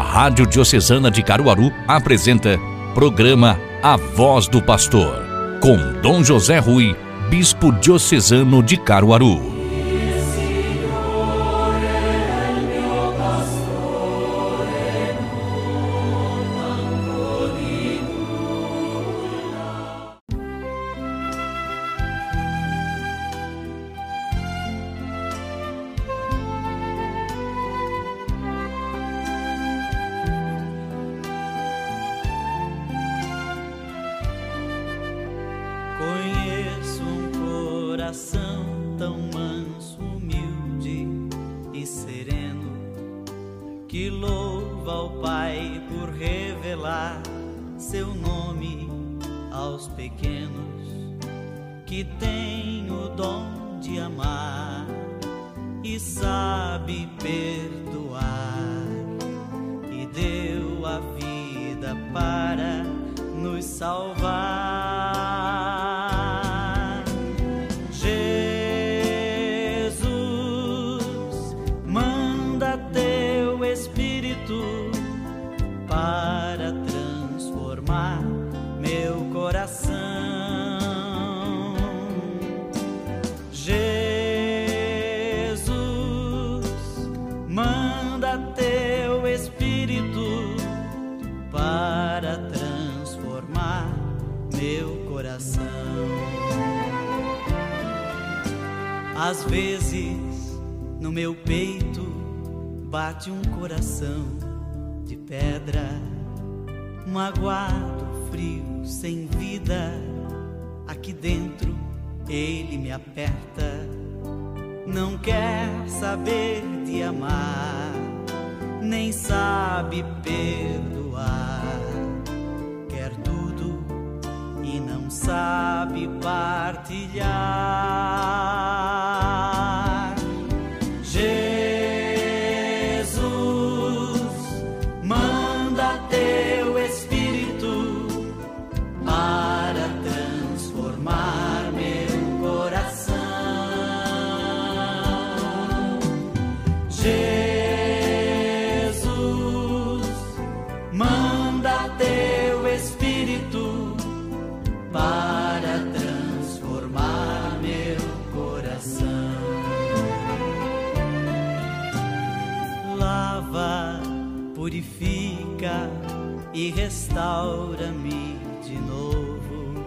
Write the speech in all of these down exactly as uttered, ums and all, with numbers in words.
A Rádio Diocesana de Caruaru apresenta programa A Voz do Pastor, com Dom José Rui, Bispo Diocesano de Caruaru. Às vezes, no meu peito, bate um coração de pedra, magoado, frio, sem vida. Aqui dentro, ele me aperta, não quer saber de amar, nem sabe perdoar. Quer tudo e não sabe partilhar. Purifica e restaura-me de novo.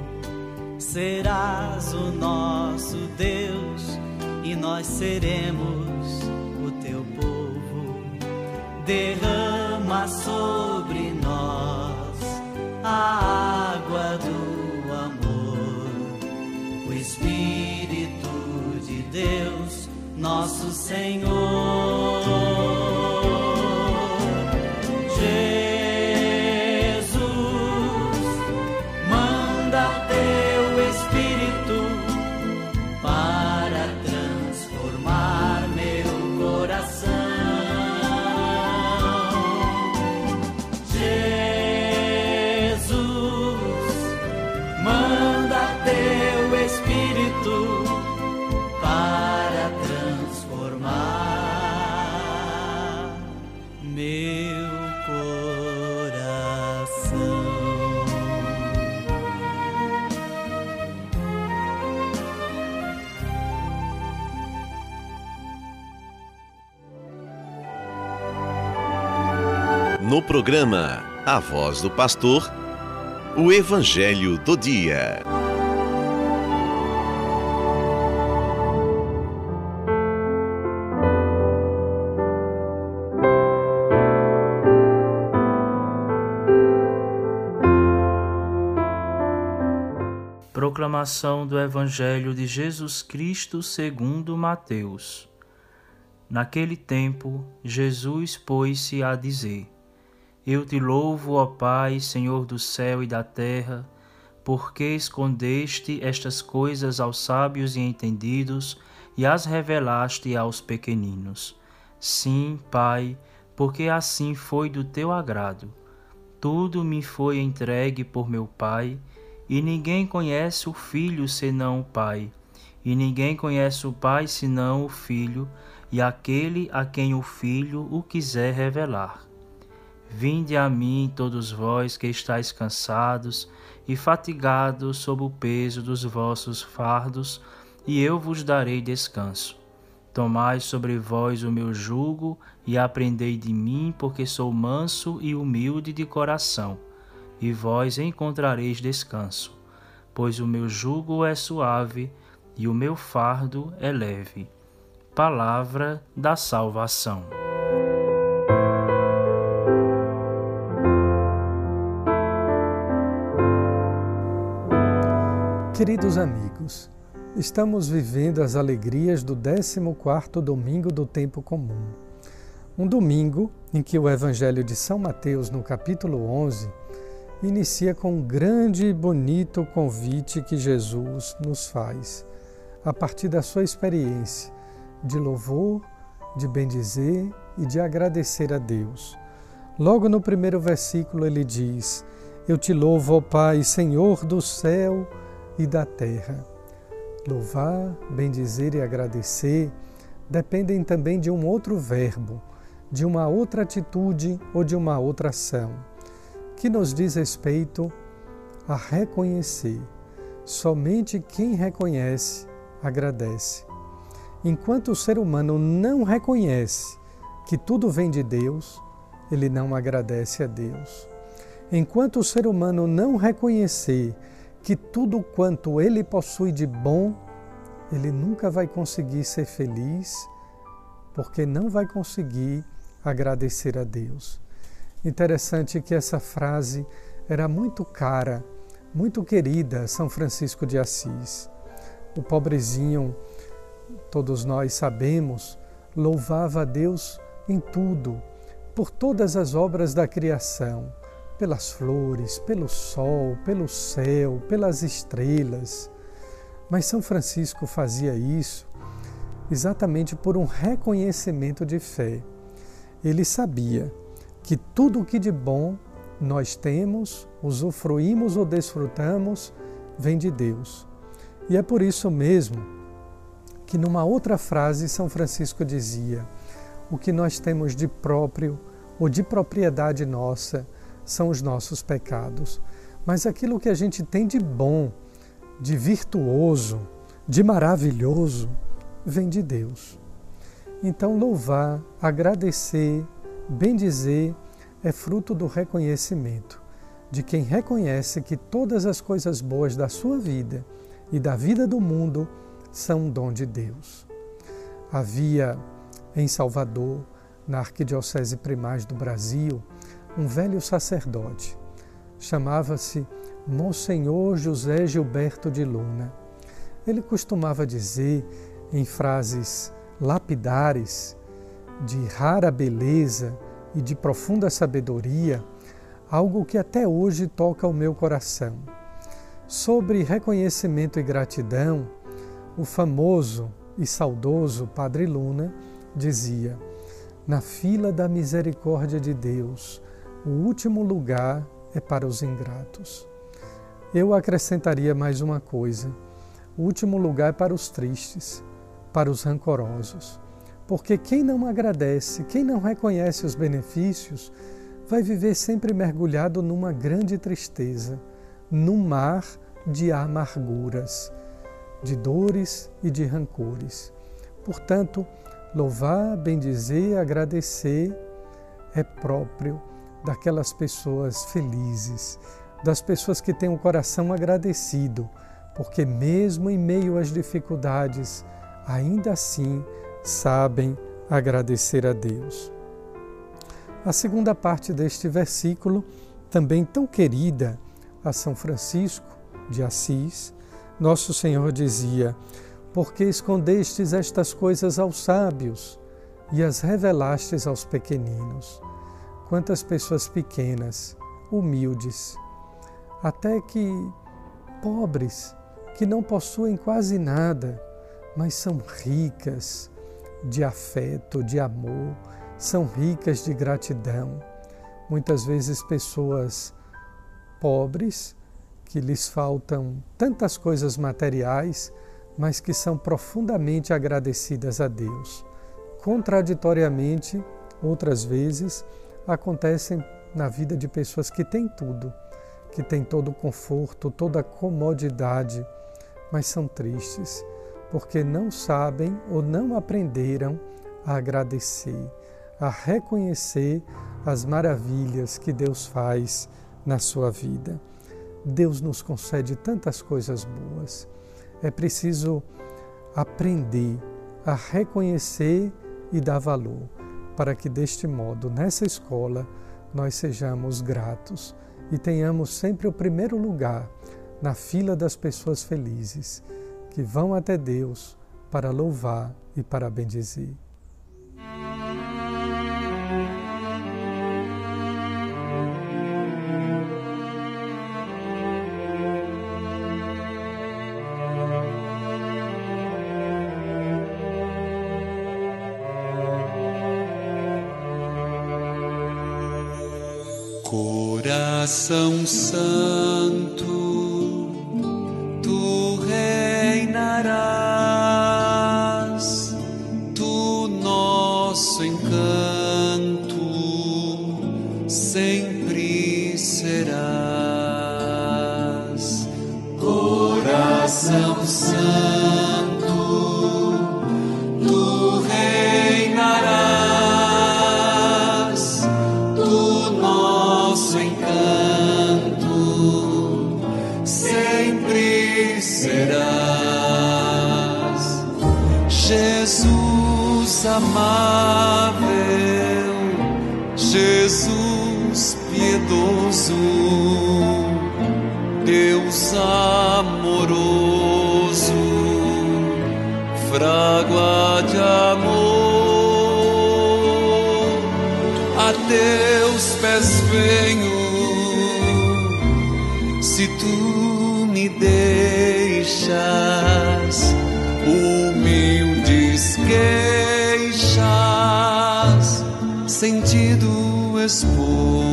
Serás o nosso Deus e nós seremos o teu povo. Derrama sobre nós a água do amor, o Espírito de Deus, nosso Senhor. No programa A Voz do Pastor, o Evangelho do Dia. Proclamação do Evangelho de Jesus Cristo segundo Mateus. Naquele tempo, Jesus pôs-se a dizer: Eu te louvo, ó Pai, Senhor do céu e da terra, porque escondeste estas coisas aos sábios e entendidos e as revelaste aos pequeninos. Sim, Pai, porque assim foi do teu agrado. Tudo me foi entregue por meu Pai, e ninguém conhece o Filho senão o Pai, e ninguém conhece o Pai senão o Filho, e aquele a quem o Filho o quiser revelar. Vinde a mim todos vós que estáis cansados e fatigados sob o peso dos vossos fardos, e eu vos darei descanso. Tomai sobre vós o meu jugo e aprendei de mim, porque sou manso e humilde de coração, e vós encontrareis descanso, pois o meu jugo é suave e o meu fardo é leve. Palavra da salvação. Queridos amigos, estamos vivendo as alegrias do décimo quarto domingo do tempo comum. Um domingo em que o Evangelho de São Mateus, no capítulo onze, inicia com um grande e bonito convite que Jesus nos faz, a partir da sua experiência de louvor, de bendizer e de agradecer a Deus. Logo no primeiro versículo ele diz: Eu te louvo, ó Pai, Senhor do céu e da terra. Louvar, bendizer e agradecer dependem também de um outro verbo, de uma outra atitude ou de uma outra ação, que nos diz respeito a reconhecer. Somente quem reconhece, agradece. Enquanto o ser humano não reconhece que tudo vem de Deus, ele não agradece a Deus. Enquanto o ser humano não reconhecer que tudo quanto ele possui de bom, ele nunca vai conseguir ser feliz, porque não vai conseguir agradecer a Deus. Interessante que essa frase era muito cara, muito querida a São Francisco de Assis. O pobrezinho, todos nós sabemos, louvava a Deus em tudo, por todas as obras da criação, pelas flores, pelo sol, pelo céu, pelas estrelas. Mas São Francisco fazia isso exatamente por um reconhecimento de fé. Ele sabia que tudo o que de bom nós temos, usufruímos ou desfrutamos, vem de Deus. E é por isso mesmo que numa outra frase São Francisco dizia: o que nós temos de próprio ou de propriedade nossa são os nossos pecados, mas aquilo que a gente tem de bom, de virtuoso, de maravilhoso, vem de Deus. Então louvar, agradecer, bendizer é fruto do reconhecimento, de quem reconhece que todas as coisas boas da sua vida e da vida do mundo são um dom de Deus. Havia em Salvador, na Arquidiocese Primaz do Brasil, um velho sacerdote, chamava-se Monsenhor José Gilberto de Luna. Ele costumava dizer, em frases lapidares, de rara beleza e de profunda sabedoria, algo que até hoje toca o meu coração. Sobre reconhecimento e gratidão, o famoso e saudoso Padre Luna dizia: na fila da misericórdia de Deus, o último lugar é para os ingratos. Eu acrescentaria mais uma coisa: o último lugar é para os tristes, para os rancorosos. Porque quem não agradece, quem não reconhece os benefícios, vai viver sempre mergulhado numa grande tristeza, num mar de amarguras, de dores e de rancores. Portanto, louvar, bendizer, agradecer é próprio daquelas pessoas felizes, das pessoas que têm o coração agradecido, porque mesmo em meio às dificuldades, ainda assim sabem agradecer a Deus. A segunda parte deste versículo, também tão querida a São Francisco de Assis, Nosso Senhor dizia: porque escondestes estas coisas aos sábios e as revelastes aos pequeninos. Quantas pessoas pequenas, humildes, até que pobres, que não possuem quase nada, mas são ricas de afeto, de amor, são ricas de gratidão. Muitas vezes pessoas pobres, que lhes faltam tantas coisas materiais, mas que são profundamente agradecidas a Deus. Contraditoriamente, outras vezes, acontecem na vida de pessoas que têm tudo, que têm todo o conforto, toda a comodidade, mas são tristes, porque não sabem ou não aprenderam a agradecer, a reconhecer as maravilhas que Deus faz na sua vida. Deus nos concede tantas coisas boas. É preciso aprender a reconhecer e dar valor, para que deste modo, nessa escola, nós sejamos gratos e tenhamos sempre o primeiro lugar na fila das pessoas felizes, que vão até Deus para louvar e para bendizer. Coração Santo, tu reinarás, tu nosso encanto sempre serás. Coração Santo, tu reinarás, tu nosso encanto sempre serás. Jesus amável, Jesus piedoso, Deus amoroso, frágua de amor, a teus pés venho, se tu me deixas, humildes queixas, sentido expor.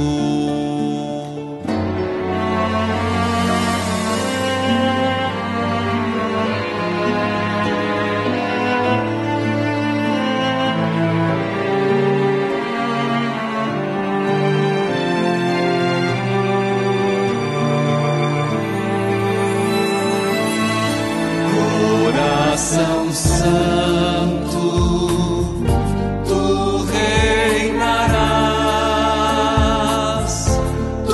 Coração Santo, tu reinarás, tu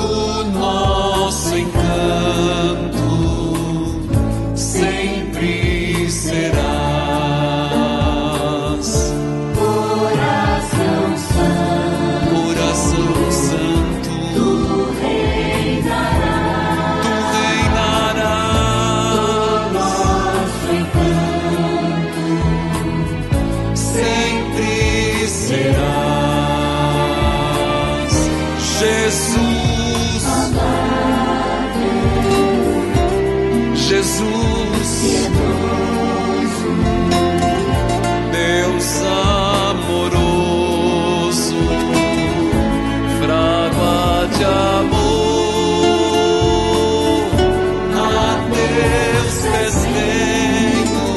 nosso encanto sempre serás. Coração Santo, Coração Santo, tu reinarás, tu reinarás, tu nosso encanto serás. Jesus amável, Jesus piedoso, Deus amoroso, frágua de amor, a Deus desdenho,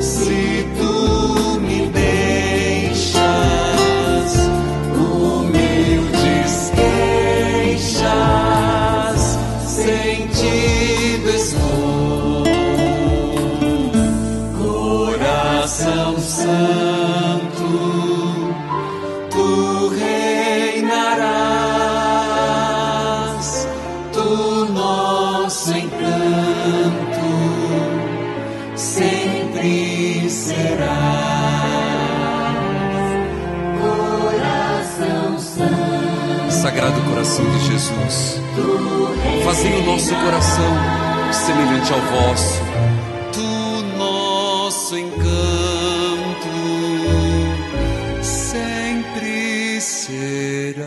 se tu me Coração Santo, tu reinarás, tu nosso encanto sempre serás. Coração Santo, Sagrado Coração de Jesus, fazei o nosso coração semelhante ao vosso, tu nosso encanto serás.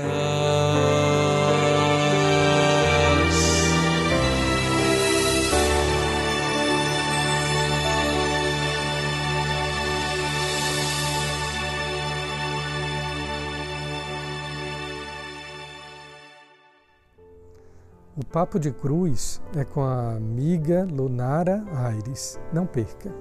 O Papo de Cruz é com a amiga Lunara Aires. Não perca.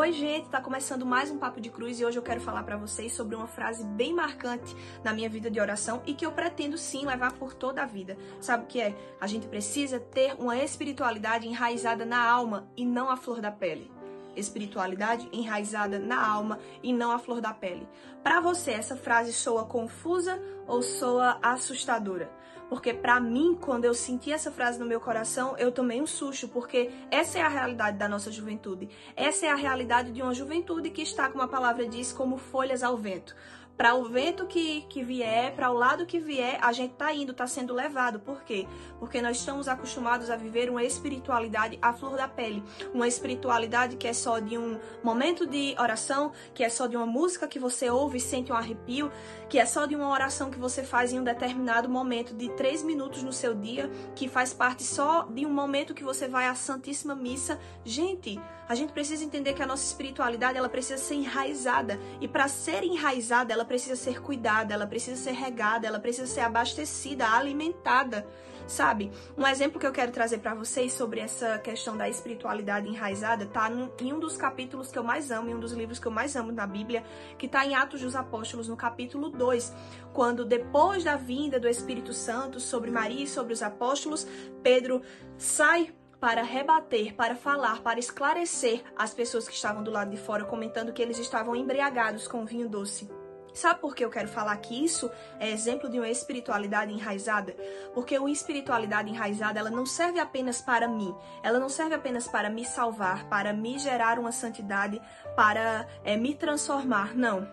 Oi gente, tá começando mais um Papo de Cruz e hoje eu quero falar para vocês sobre uma frase bem marcante na minha vida de oração e que eu pretendo sim levar por toda a vida. Sabe o que é? A gente precisa ter uma espiritualidade enraizada na alma e não à flor da pele. Espiritualidade enraizada na alma e não à flor da pele. Para você, essa frase soa confusa ou soa assustadora? Porque para mim, quando eu senti essa frase no meu coração, eu tomei um susto, porque essa é a realidade da nossa juventude. Essa é a realidade de uma juventude que está, como a palavra diz, como folhas ao vento. Para o vento que, que vier, para o lado que vier, a gente está indo, está sendo levado. Por quê? Porque nós estamos acostumados a viver uma espiritualidade à flor da pele. Uma espiritualidade que é só de um momento de oração, que é só de uma música que você ouve e sente um arrepio, que é só de uma oração que você faz em um determinado momento de três minutos no seu dia, que faz parte só de um momento que você vai à Santíssima Missa. Gente, a gente precisa entender que a nossa espiritualidade, ela precisa ser enraizada. E para ser enraizada, ela precisa ser cuidada, ela precisa ser regada, ela precisa ser abastecida, alimentada, sabe? Um exemplo que eu quero trazer para vocês sobre essa questão da espiritualidade enraizada tá em um dos capítulos que eu mais amo, em um dos livros que eu mais amo na Bíblia, que tá em Atos dos Apóstolos, no capítulo dois, quando depois da vinda do Espírito Santo, sobre Maria e sobre os apóstolos, Pedro sai para rebater, para falar, para esclarecer as pessoas que estavam do lado de fora, comentando que eles estavam embriagados com vinho doce. Sabe por que eu quero falar que isso é exemplo de uma espiritualidade enraizada? Porque a espiritualidade enraizada, ela não serve apenas para mim, ela não serve apenas para me salvar, para me gerar uma santidade, para é, me transformar, não.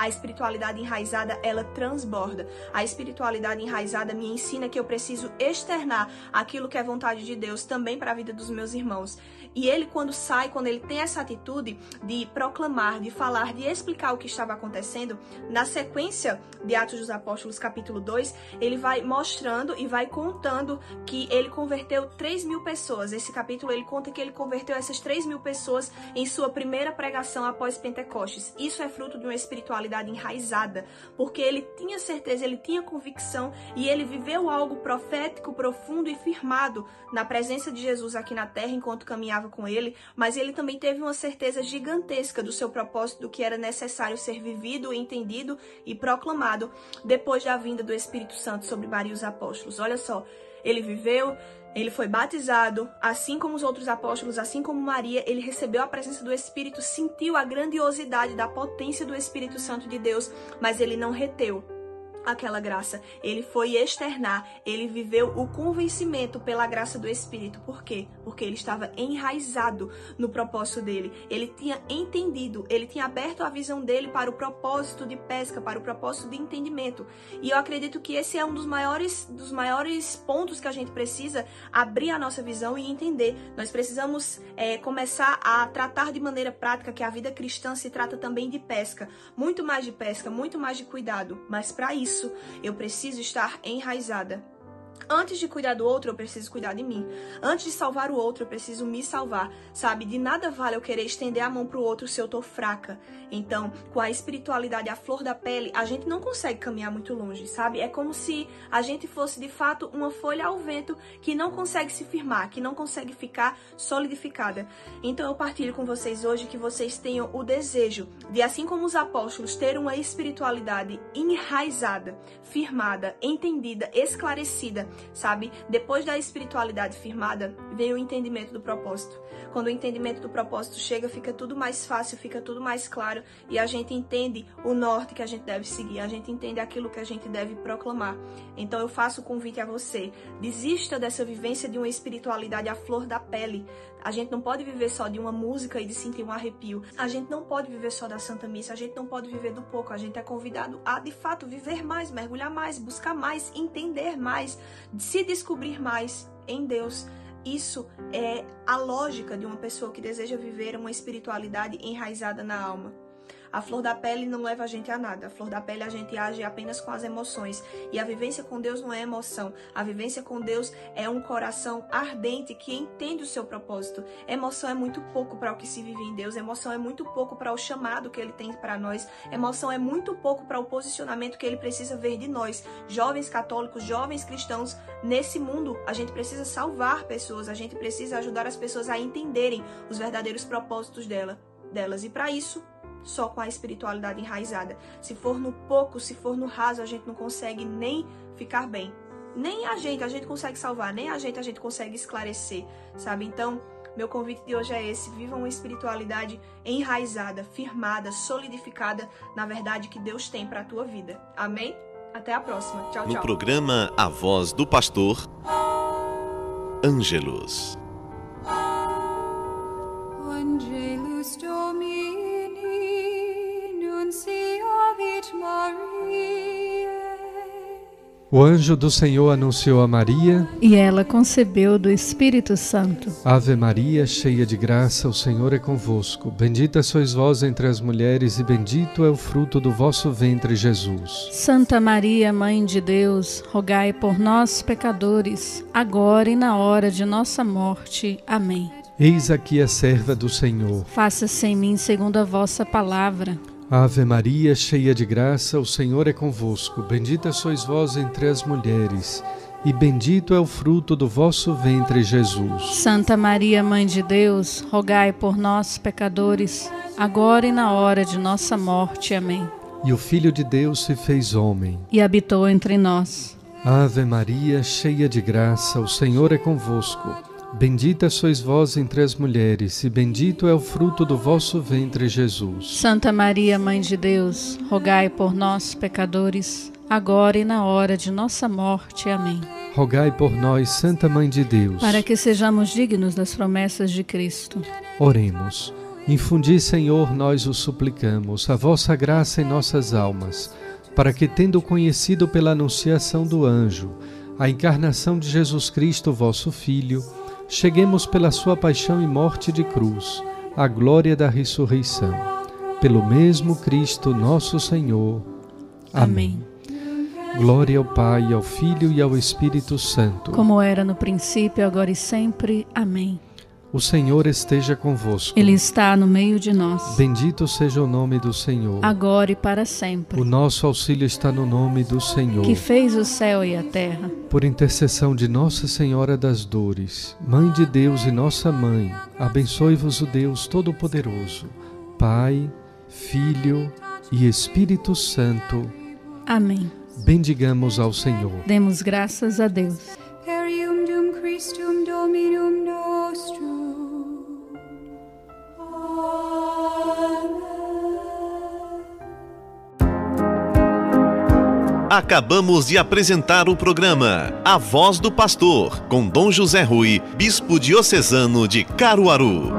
A espiritualidade enraizada, ela transborda. A espiritualidade enraizada me ensina que eu preciso externar aquilo que é vontade de Deus também para a vida dos meus irmãos. E ele, quando sai, quando ele tem essa atitude de proclamar, de falar, de explicar o que estava acontecendo, na sequência de Atos dos Apóstolos, capítulo dois, ele vai mostrando e vai contando que ele converteu três mil pessoas. Esse capítulo, ele conta que ele converteu essas três mil pessoas em sua primeira pregação após Pentecostes. Isso é fruto de uma espiritualidade enraizada, porque ele tinha certeza, ele tinha convicção e ele viveu algo profético, profundo e firmado na presença de Jesus aqui na terra enquanto caminhava com ele, mas ele também teve uma certeza gigantesca do seu propósito, do que era necessário ser vivido, entendido e proclamado depois da vinda do Espírito Santo sobre Maria e os apóstolos. Olha só, ele viveu, ele foi batizado, assim como os outros apóstolos, assim como Maria, ele recebeu a presença do Espírito, sentiu a grandiosidade da potência do Espírito Santo de Deus, mas ele não reteu aquela graça. Ele foi externar, ele viveu o convencimento pela graça do Espírito. Por quê? Porque ele estava enraizado no propósito dele. Ele tinha entendido, ele tinha aberto a visão dele para o propósito de pesca, para o propósito de entendimento. E eu acredito que esse é um dos maiores, dos maiores pontos que a gente precisa abrir a nossa visão e entender. Nós precisamos é, começar a tratar de maneira prática que a vida cristã se trata também de pesca. Muito mais de pesca, muito mais de cuidado. Mas para isso, Isso, eu preciso estar enraizada. Antes de cuidar do outro, eu preciso cuidar de mim. Antes de salvar o outro, eu preciso me salvar, sabe? De nada vale eu querer estender a mão pro outro se eu tô fraca. Então, com a espiritualidade à flor da pele, a gente não consegue caminhar muito longe, sabe? É como se a gente fosse, de fato, uma folha ao vento que não consegue se firmar, que não consegue ficar solidificada. Então, eu partilho com vocês hoje que vocês tenham o desejo de, assim como os apóstolos, ter uma espiritualidade enraizada, firmada, entendida, esclarecida. Sabe? Depois da espiritualidade firmada, vem o entendimento do propósito. Quando o entendimento do propósito chega, fica tudo mais fácil, fica tudo mais claro e a gente entende o norte que a gente deve seguir, a gente entende aquilo que a gente deve proclamar. Então eu faço o convite a você, desista dessa vivência de uma espiritualidade à flor da pele. A gente não pode viver só de uma música e de sentir um arrepio. A gente não pode viver só da Santa Missa, a gente não pode viver do pouco. A gente é convidado a, de fato, viver mais, mergulhar mais, buscar mais, entender mais, se descobrir mais em Deus. Isso é a lógica de uma pessoa que deseja viver uma espiritualidade enraizada na alma. A flor da pele não leva a gente a nada. A flor da pele a gente age apenas com as emoções. E a vivência com Deus não é emoção. A vivência com Deus é um coração ardente que entende o seu propósito. Emoção é muito pouco para o que se vive em Deus. Emoção é muito pouco para o chamado que Ele tem para nós. Emoção é muito pouco para o posicionamento que Ele precisa ver de nós. Jovens católicos, jovens cristãos, nesse mundo a gente precisa salvar pessoas. A gente precisa ajudar as pessoas a entenderem os verdadeiros propósitos dela. delas. E para isso, só com a espiritualidade enraizada. Se for no pouco, se for no raso, a gente não consegue nem ficar bem. Nem a gente, a gente consegue salvar, nem a gente, a gente consegue esclarecer, sabe? Então, meu convite de hoje é esse: viva uma espiritualidade enraizada, firmada, solidificada na verdade que Deus tem para a tua vida. Amém? Até a próxima. Tchau, tchau. No programa A Voz do Pastor, Ângelus. Angelus Domini, nunciavit Mariae. O anjo do Senhor anunciou a Maria, e ela concebeu do Espírito Santo. Ave Maria, cheia de graça, o Senhor é convosco. Bendita sois vós entre as mulheres, e bendito é o fruto do vosso ventre, Jesus. Santa Maria, Mãe de Deus, rogai por nós, pecadores, agora e na hora de nossa morte. Amém. Eis aqui a serva do Senhor. Faça-se em mim segundo a vossa palavra. Ave Maria, cheia de graça, o Senhor é convosco. Bendita sois vós entre as mulheres, e bendito é o fruto do vosso ventre, Jesus. Santa Maria, Mãe de Deus, rogai por nós, pecadores, agora e na hora de nossa morte. Amém. E o Filho de Deus se fez homem e habitou entre nós. Ave Maria, cheia de graça, o Senhor é convosco. Bendita sois vós entre as mulheres, e bendito é o fruto do vosso ventre, Jesus. Santa Maria, Mãe de Deus, rogai por nós, pecadores, agora e na hora de nossa morte. Amém. Rogai por nós, Santa Mãe de Deus, para que sejamos dignos das promessas de Cristo. Oremos. Infundi, Senhor, nós o suplicamos, a vossa graça em nossas almas, para que, tendo conhecido pela anunciação do anjo a encarnação de Jesus Cristo, vosso Filho, cheguemos pela sua paixão e morte de cruz à glória da ressurreição. Pelo mesmo Cristo nosso Senhor. Amém. Amém. Glória ao Pai, ao Filho e ao Espírito Santo. Como era no princípio, agora e sempre. Amém. O Senhor esteja convosco. Ele está no meio de nós. Bendito seja o nome do Senhor. Agora e para sempre. O nosso auxílio está no nome do Senhor, que fez o céu e a terra. Por intercessão de Nossa Senhora das Dores, Mãe de Deus e Nossa Mãe, abençoe-vos o Deus Todo-Poderoso, Pai, Filho e Espírito Santo. Amém. Bendigamos ao Senhor. Demos graças a Deus. Perium dum Christum Dominum nostrum. Amém. Acabamos de apresentar o programa A Voz do Pastor, com Dom José Rui, Bispo Diocesano de Caruaru.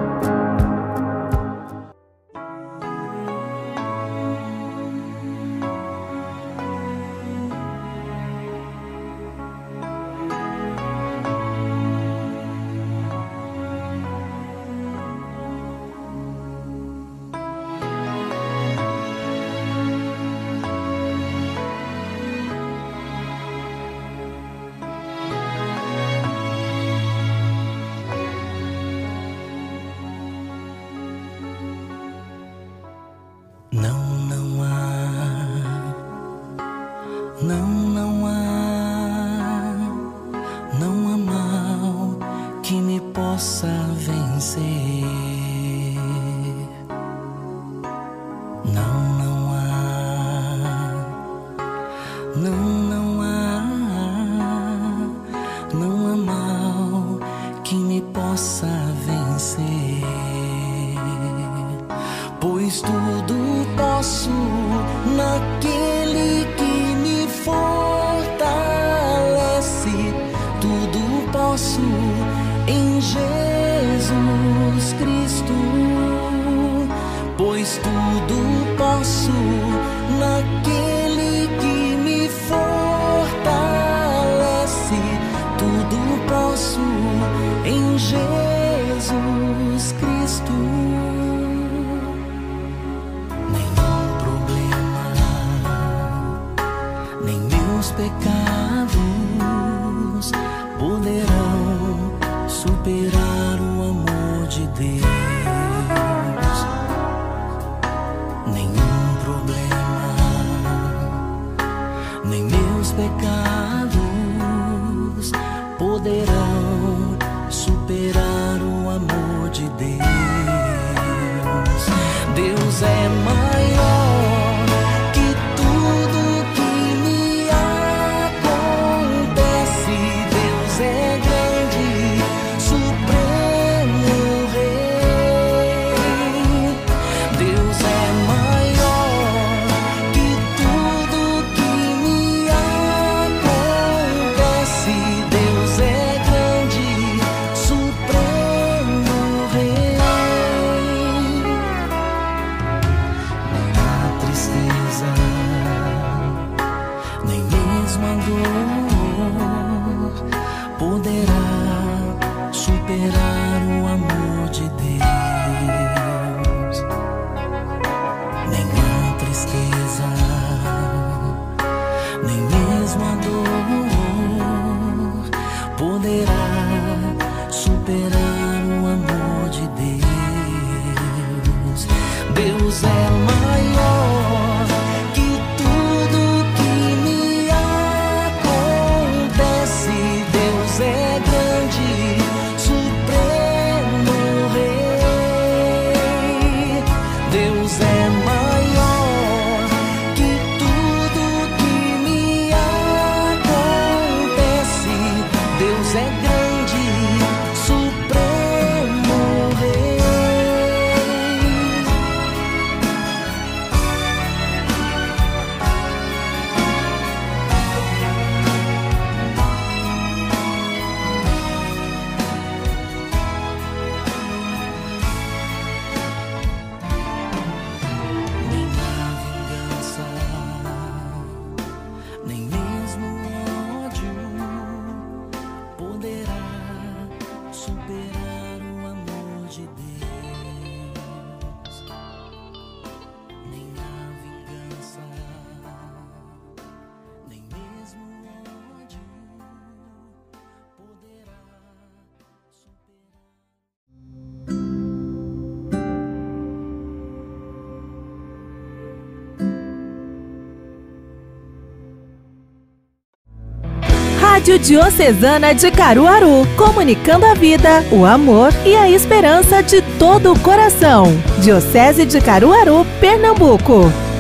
Poderão superar o amor de Deus. Rádio Diocesana de Caruaru, comunicando a vida, o amor e a esperança de todo o coração. Diocese de Caruaru, Pernambuco.